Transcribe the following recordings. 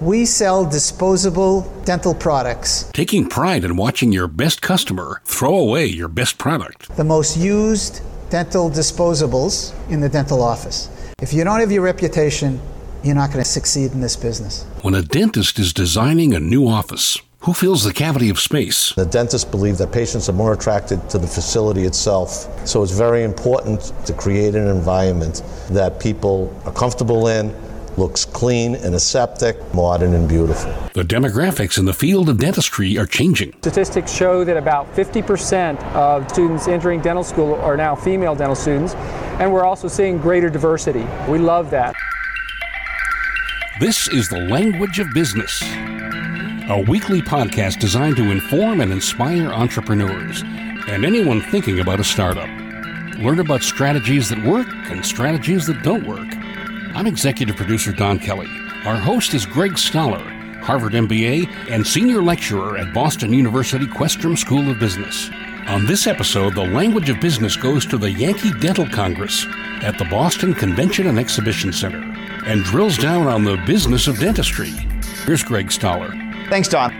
We sell disposable dental products. Taking pride in watching your best customer throw away your best product. The most used dental disposables in the dental office. If you don't have your reputation, you're not going to succeed in this business. When a dentist is designing a new office, who fills the cavity of space? The dentists believe that patients are more attracted to the facility itself. So it's very important to create an environment that people are comfortable in, looks clean and aseptic, modern and beautiful. The demographics in the field of dentistry are changing. Statistics show that about 50% of students entering dental school are now female dental students, and we're also seeing greater diversity. We love that. This is The Language of Business, a weekly podcast designed to inform and inspire entrepreneurs and anyone thinking about a startup. Learn about strategies that work and strategies that don't work. I'm executive producer Don Kelly. Our host is Greg Stoller, Harvard MBA and senior lecturer at Boston University Questrom School of Business. On this episode, The Language of Business goes to the Yankee Dental Congress at the Boston Convention and Exhibition Center and drills down on the business of dentistry. Here's Greg Stoller. Thanks, Don.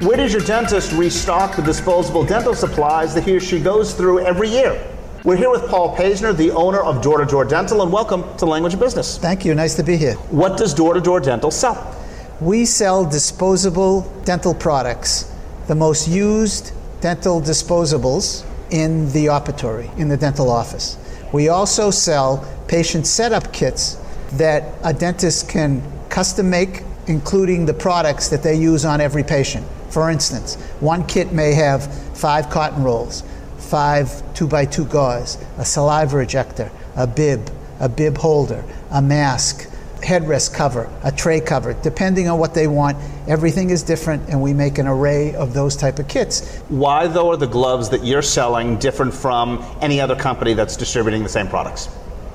Where does your dentist restock the disposable dental supplies that he or she goes through every year? We're here with Paul Paisner, the owner of Door-to-Door Dental, and welcome to Language of Business. Thank you. Nice to be here. What does Door-to-Door Dental sell? We sell disposable dental products, the most used dental disposables in the operatory, in the dental office. We also sell patient setup kits that a dentist can custom make, including the products that they use on every patient. For instance, one kit may have 5 cotton rolls, 5 2x2 gauze, a saliva ejector, a bib holder, a mask, headrest cover, a tray cover. Depending on what they want, everything is different, and we make an array of those type of kits. Why, though, are the gloves that you're selling different from any other company that's distributing the same products?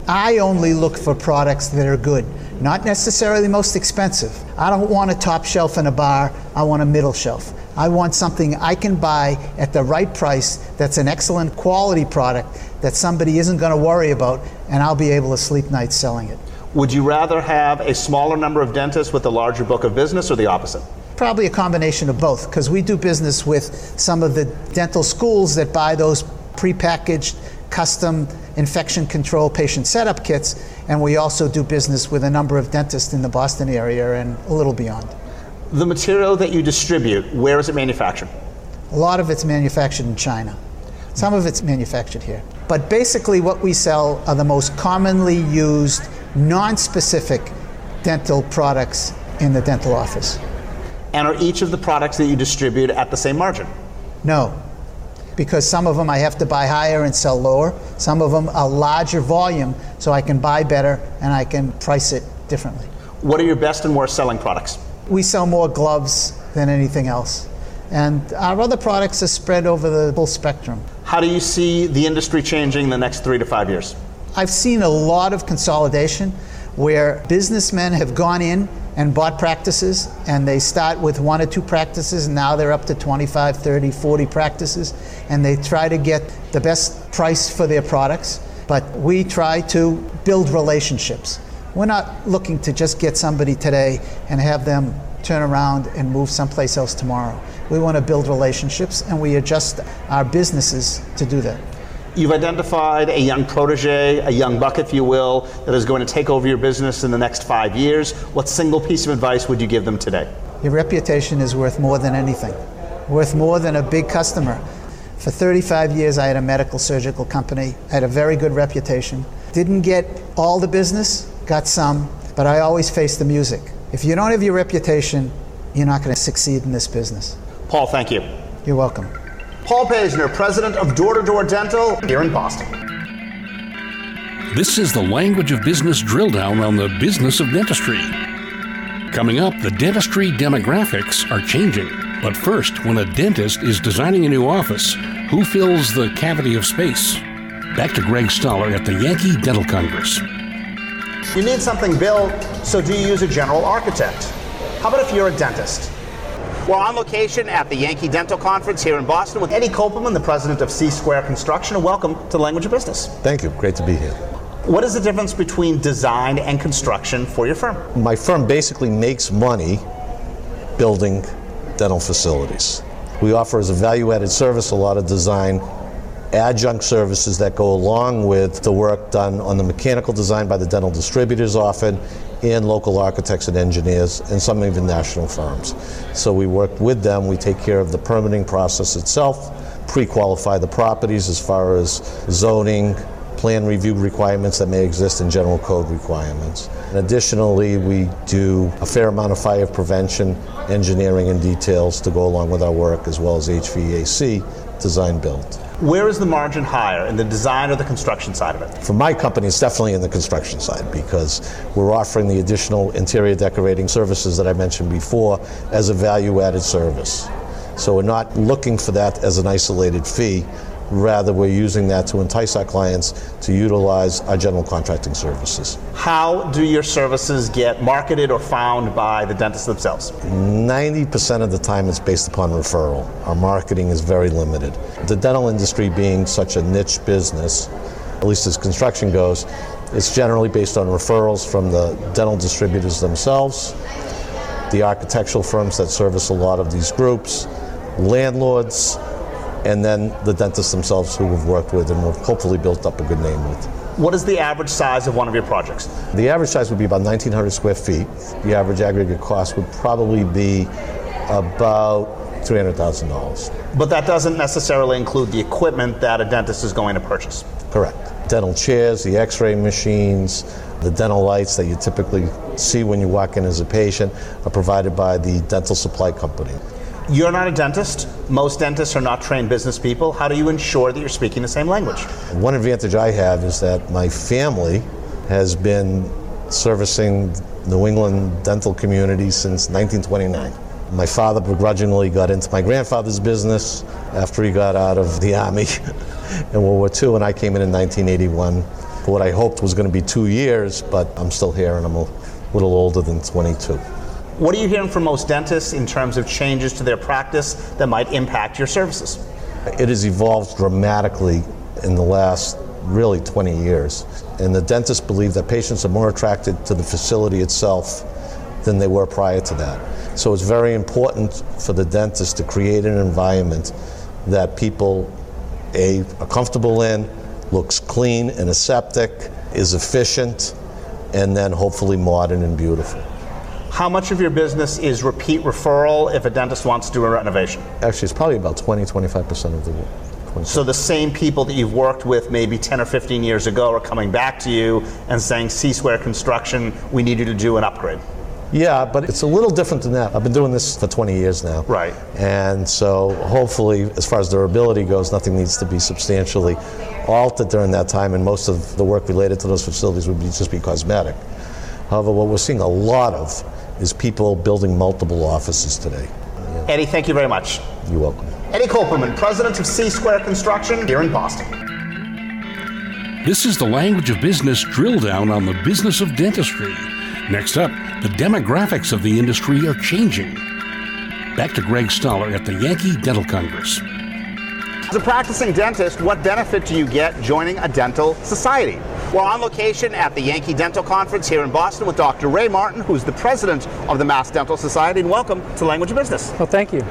I only look for products that are good, not necessarily most expensive. I don't want a top shelf in a bar. I want a middle shelf. I want something I can buy at the right price that's an excellent quality product that somebody isn't going to worry about, and I'll be able to sleep nights selling it. Would you rather have a smaller number of dentists with a larger book of business, or the opposite? Probably a combination of both, because we do business with some of the dental schools that buy those prepackaged custom infection control patient setup kits, and we also do business with a number of dentists in the Boston area and a little beyond. The material that you distribute, where is it manufactured? A lot of it's manufactured in China. Some of it's manufactured here. But basically what we sell are the most commonly used non-specific dental products in the dental office. And are each of the products that you distribute at the same margin? No. Because some of them I have to buy higher and sell lower. Some of them are larger volume, so I can buy better and I can price it differently. What are your best and worst selling products? We sell more gloves than anything else. And our other products are spread over the whole spectrum. How do you see the industry changing in the next 3 to 5 years? I've seen a lot of consolidation where businessmen have gone in and bought practices, and they start with 1 or 2 practices, and now they're up to 25, 30, 40 practices, and they try to get the best price for their products. But we try to build relationships. We're not looking to just get somebody today and have them turn around and move someplace else tomorrow. We want to build relationships, and we adjust our businesses to do that. You've identified a young protege, a young buck, if you will, that is going to take over your business in the next 5 years. What single piece of advice would you give them today? Your reputation is worth more than anything, worth more than a big customer. For 35 years, I had a medical surgical company. I had a very good reputation. Didn't get all the business, got some, but I always faced the music. If you don't have your reputation, you're not going to succeed in this business. Paul, thank you. You're welcome. Paul Paisner, president of Door-to-Door Dental here in Boston. This is the Language of Business drill down on the business of dentistry. Coming up, the dentistry demographics are changing. But first, when a dentist is designing a new office, who fills the cavity of space? Back to Greg Stoller at the Yankee Dental Congress. You need something built, so do you use a general architect? How about if you're a dentist? We're on location at the Yankee Dental Conference here in Boston with Eddie Coppelman, the president of C-Square Construction, and welcome to Language of Business. Thank you. Great to be here. What is the difference between design and construction for your firm? My firm basically makes money building dental facilities. We offer as a value-added service a lot of design adjunct services that go along with the work done on the mechanical design by the dental distributors often, and local architects and engineers, and some even national firms. So we work with them, we take care of the permitting process itself, pre-qualify the properties as far as zoning, plan review requirements that may exist in general code requirements. And additionally, we do a fair amount of fire prevention, engineering and details to go along with our work, as well as HVAC, design build. Where is the margin higher, in the design or the construction side of it? For my company, it's definitely in the construction side, because we're offering the additional interior decorating services that I mentioned before as a value-added service. So we're not looking for that as an isolated fee. Rather, we're using that to entice our clients to utilize our general contracting services. How do your services get marketed or found by the dentists themselves? 90% of the time it's based upon referral. Our marketing is very limited. The dental industry being such a niche business, at least as construction goes, it's generally based on referrals from the dental distributors themselves, the architectural firms that service a lot of these groups, landlords, and then the dentists themselves who we've worked with and who have hopefully built up a good name with. What is the average size of one of your projects? The average size would be about 1,900 square feet. The average aggregate cost would probably be about $300,000. But that doesn't necessarily include the equipment that a dentist is going to purchase? Correct. Dental chairs, the x-ray machines, the dental lights that you typically see when you walk in as a patient are provided by the dental supply company. You're not a dentist. Most dentists are not trained business people. How do you ensure that you're speaking the same language? One advantage I have is that my family has been servicing New England dental community since 1929. My father begrudgingly got into my grandfather's business after he got out of the Army in World War II, and I came in 1981 for what I hoped was going to be 2 years, but I'm still here and I'm a little older than 22. What are you hearing from most dentists in terms of changes to their practice that might impact your services? It has evolved dramatically in the last really 20 years. And the dentists believe that patients are more attracted to the facility itself than they were prior to that. So it's very important for the dentist to create an environment that people are comfortable in, looks clean and aseptic, is efficient, and then hopefully modern and beautiful. How much of your business is repeat referral if a dentist wants to do a renovation? Actually, it's probably about 20-25% of the work. So the same people that you've worked with maybe 10 or 15 years ago are coming back to you and saying, C-Square Construction, we need you to do an upgrade. Yeah, but it's a little different than that. I've been doing this for 20 years now. Right. And so hopefully, as far as durability goes, nothing needs to be substantially altered during that time, and most of the work related to those facilities would just be cosmetic. However, what we're seeing a lot of is people building multiple offices today. Yeah. Eddie, thank you very much. You're welcome. Eddie Coppelman, president of C-Square Construction here in Boston. This is the Language of Business drill down on the business of dentistry. Next up, the demographics of the industry are changing. Back to Greg Stoller at the Yankee Dental Congress. As a practicing dentist, what benefit do you get joining a dental society? We're on location at the Yankee Dental Conference here in Boston with Dr. Ray Martin, who's the president of the Mass Dental Society, and welcome to Language of Business. Well, thank you.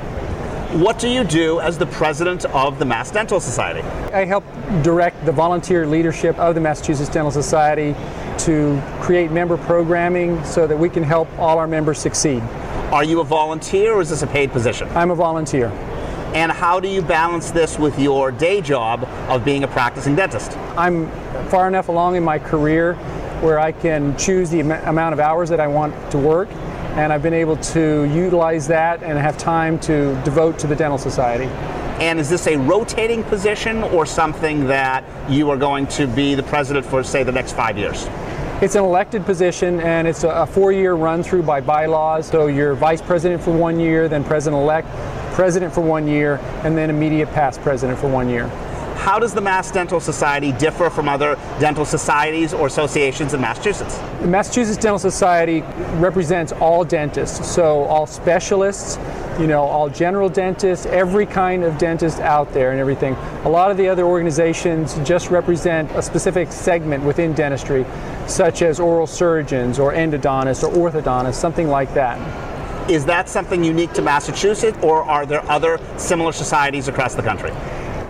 What do you do as the president of the Mass Dental Society? I help direct the volunteer leadership of the Massachusetts Dental Society to create member programming so that we can help all our members succeed. Are you a volunteer or is this a paid position? I'm a volunteer. And how do you balance this with your day job of being a practicing dentist? I'm far enough along in my career where I can choose the amount of hours that I want to work, and I've been able to utilize that and have time to devote to the dental society. And is this a rotating position or something that you are going to be the president for, say, the next 5 years? It's an elected position, and it's a four-year run-through by bylaws, so you're vice president for 1 year, then president-elect, president for 1 year, and then immediate past president for 1 year. How does the Mass Dental Society differ from other dental societies or associations in Massachusetts? The Massachusetts Dental Society represents all dentists, so all specialists, all general dentists, every kind of dentist out there and everything. A lot of the other organizations just represent a specific segment within dentistry, such as oral surgeons or endodontists or orthodontists, something like that. Is that something unique to Massachusetts, or are there other similar societies across the country?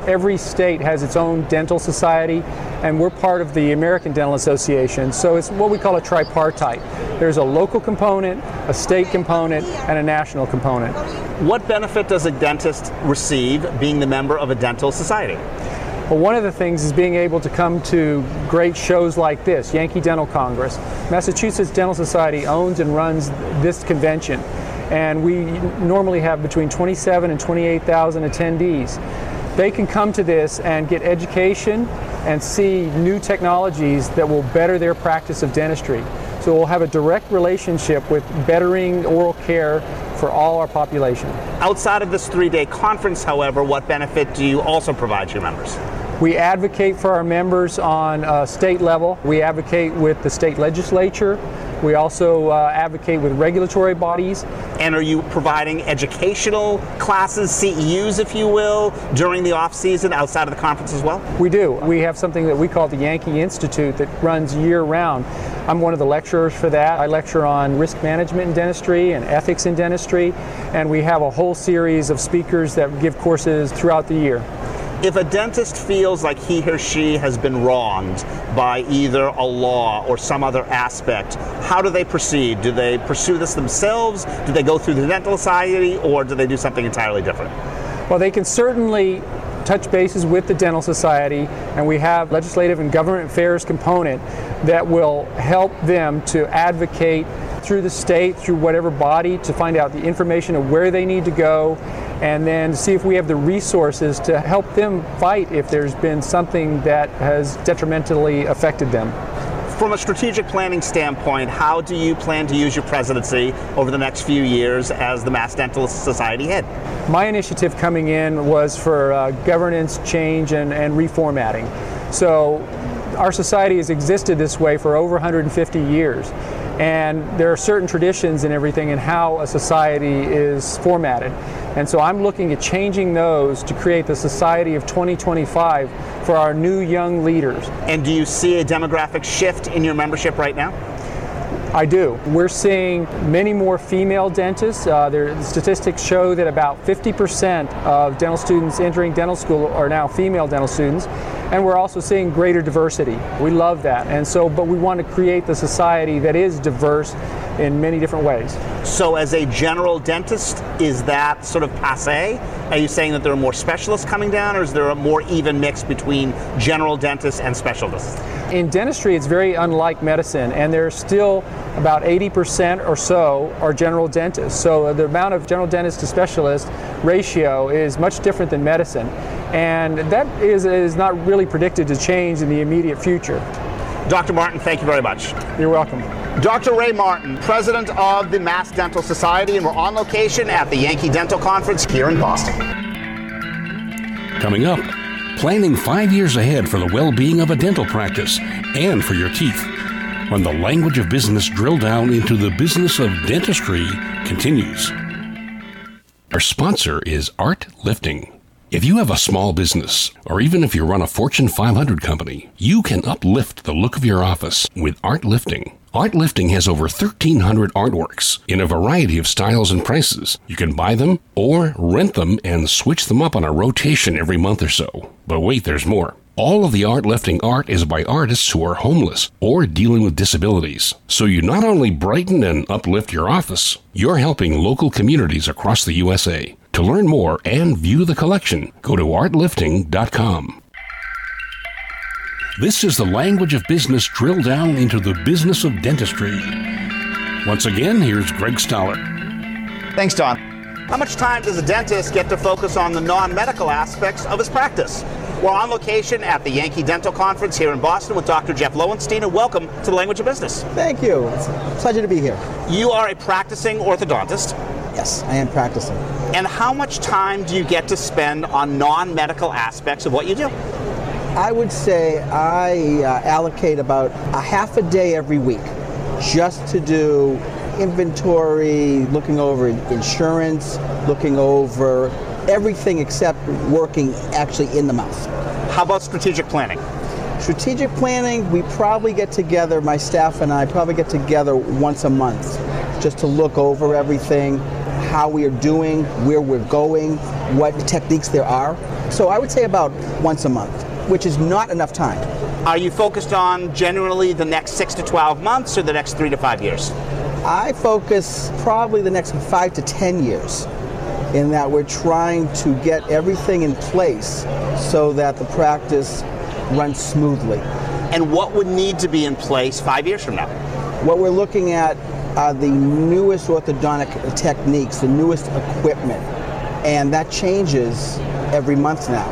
Every state has its own dental society, and we're part of the American Dental Association, so it's what we call a tripartite. There's a local component, a state component, and a national component. What benefit does a dentist receive being the member of a dental society? Well, one of the things is being able to come to great shows like this, Yankee Dental Congress. Massachusetts Dental Society owns and runs this convention, and we normally have between 27,000 and 28,000 attendees. They can come to this and get education and see new technologies that will better their practice of dentistry. So we'll have a direct relationship with bettering oral care for all our population. Outside of this three-day conference, however, what benefit do you also provide to your members? We advocate for our members on a state level. We advocate with the state legislature. We also advocate with regulatory bodies. And are you providing educational classes, CEUs if you will, during the off-season outside of the conference as well? We do. We have something that we call the Yankee Institute that runs year-round. I'm one of the lecturers for that. I lecture on risk management in dentistry and ethics in dentistry, and we have a whole series of speakers that give courses throughout the year. If a dentist feels like he or she has been wronged by either a law or some other aspect, how do they proceed? Do they pursue this themselves? Do they go through the dental society, or do they do something entirely different? Well, they can certainly touch bases with the dental society, and we have legislative and government affairs component that will help them to advocate through the state, through whatever body, to find out the information of where they need to go, and then see if we have the resources to help them fight if there's been something that has detrimentally affected them. From a strategic planning standpoint, how do you plan to use your presidency over the next few years as the Mass Dental Society head? My initiative coming in was for governance change and reformatting. So our society has existed this way for over 150 years. And there are certain traditions and everything in how a society is formatted. And so I'm looking at changing those to create the society of 2025 for our new young leaders. And do you see a demographic shift in your membership right now? I do. We're seeing many more female dentists. Statistics show that about 50% of dental students entering dental school are now female dental students. And we're also seeing greater diversity. We love that. And so, but we want to create the society that is diverse in many different ways. So as a general dentist, is that sort of passé? Are you saying that there are more specialists coming down, or is there a more even mix between general dentists and specialists? In dentistry, it's very unlike medicine, and there's still about 80% or so are general dentists. So the amount of general dentist to specialist ratio is much different than medicine. And that is not really predicted to change in the immediate future. Dr. Martin, thank you very much. You're welcome. Dr. Ray Martin, president of the Mass Dental Society, and we're on location at the Yankee Dental Conference here in Boston. Coming up, planning 5 years ahead for the well-being of a dental practice and for your teeth, when the language of business drilled down into the business of dentistry continues. Our sponsor is ArtLifting. If you have a small business, or even if you run a Fortune 500 company, you can uplift the look of your office with ArtLifting. ArtLifting has over 1,300 artworks in a variety of styles and prices. You can buy them or rent them and switch them up on a rotation every month or so. But wait, there's more. All of the ArtLifting art is by artists who are homeless or dealing with disabilities. So you not only brighten and uplift your office, you're helping local communities across the USA. To learn more and view the collection, go to artlifting.com. This is the language of business drilled down into the business of dentistry. Once again, here's Greg Stoller. Thanks, Don. How much time does a dentist get to focus on the non-medical aspects of his practice? We're on location at the Yankee Dental Conference here in Boston with Dr. Jeff Lowenstein, and welcome to the Language of Business. Thank you. It's a pleasure to be here. You are a practicing orthodontist. Yes, I am practicing. And how much time do you get to spend on non-medical aspects of what you do? I would say I allocate about a half a day every week just to do inventory, looking over insurance, looking over everything except working actually in the mouth. How about strategic planning? Strategic planning, we probably get together, my staff and I probably get together once a month just to look over everything, how we are doing, where we're going, what techniques there are. So I would say about once a month, which is not enough time. Are you focused on generally the next 6 to 12 months or the next 3 to 5 years? I focus probably the next 5 to 10 years in that we're trying to get everything in place so that the practice runs smoothly. And what would need to be in place 5 years from now? What we're looking at are the newest orthodontic techniques, the newest equipment, and that changes every month now.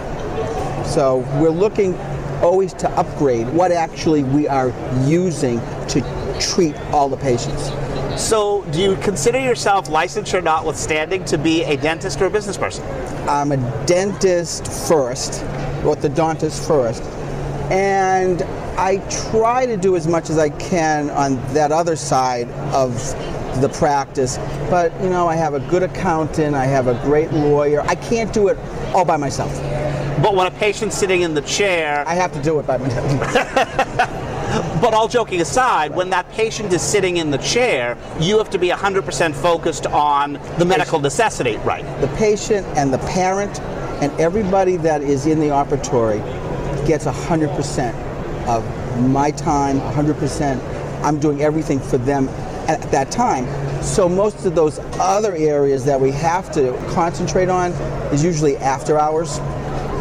So we're looking always to upgrade what actually we are using to treat all the patients. So do you consider yourself, licensure notwithstanding, to be a dentist or a business person? I'm a dentist first, orthodontist first, and I try to do as much as I can on that other side of the practice, but you know, I have a good accountant, I have a great lawyer. I can't do it all by myself. But when a patient's sitting in the chair... I have to do it by myself. But all joking aside, when that patient is sitting in the chair, you have to be 100% focused on the medical necessity, right? The patient and the parent and everybody that is in the operatory gets 100% of my time, 100%. I'm doing everything for them at that time. So most of those other areas that we have to concentrate on is usually after hours.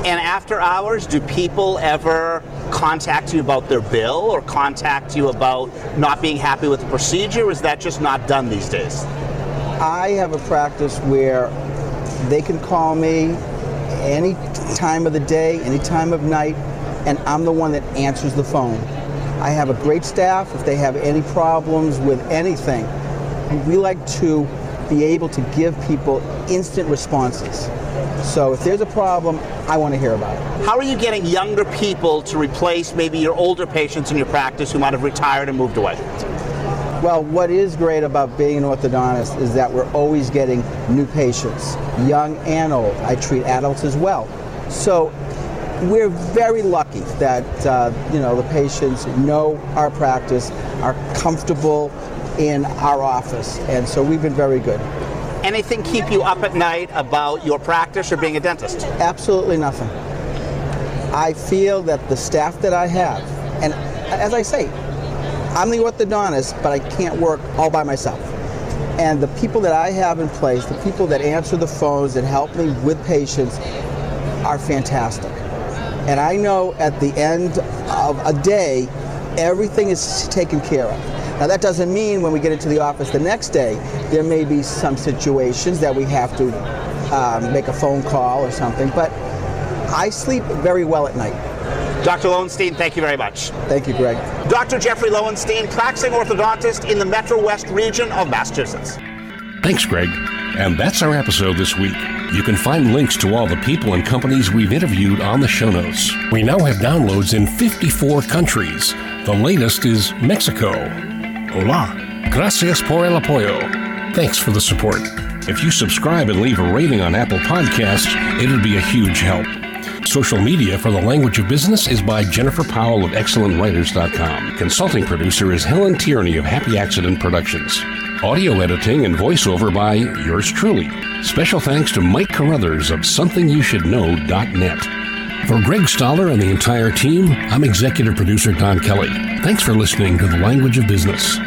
And after hours, do people ever contact you about their bill or contact you about not being happy with the procedure? Or is that just not done these days? I have a practice where they can call me any time of the day, any time of night, and I'm the one that answers the phone. I have a great staff. If they have any problems with anything, we like to be able to give people instant responses. So if there's a problem, I want to hear about it. How are you getting younger people to replace maybe your older patients in your practice who might have retired and moved away? Well, what is great about being an orthodontist is that we're always getting new patients, young and old. I treat adults as well. So we're very lucky that the patients know our practice, are comfortable in our office, and so we've been very good. Anything keep you up at night about your practice or being a dentist? Absolutely nothing. I feel that the staff that I have, and as I say, I'm the orthodontist, but I can't work all by myself. And the people that I have in place, the people that answer the phones and help me with patients, are fantastic. And I know at the end of a day, everything is taken care of. Now that doesn't mean when we get into the office the next day, there may be some situations that we have to make a phone call or something, but I sleep very well at night. Dr. Lowenstein, thank you very much. Thank you, Greg. Dr. Jeffrey Lowenstein, practicing orthodontist in the Metro West region of Massachusetts. Thanks, Greg. And that's our episode this week. You can find links to all the people and companies we've interviewed on the show notes. We now have downloads in 54 countries. The latest is Mexico. Hola. Gracias por el apoyo. Thanks for the support. If you subscribe and leave a rating on Apple Podcasts, it'll be a huge help. Social media for the language of business is by Jennifer Powell of ExcellentWriters.com. Consulting producer is Helen Tierney of Happy Accident Productions. Audio editing and voiceover by yours truly. Special thanks to Mike Carruthers of SomethingYouShouldKnow.net. For Greg Stoller and the entire team, I'm executive producer Don Kelly. Thanks for listening to The Language of Business.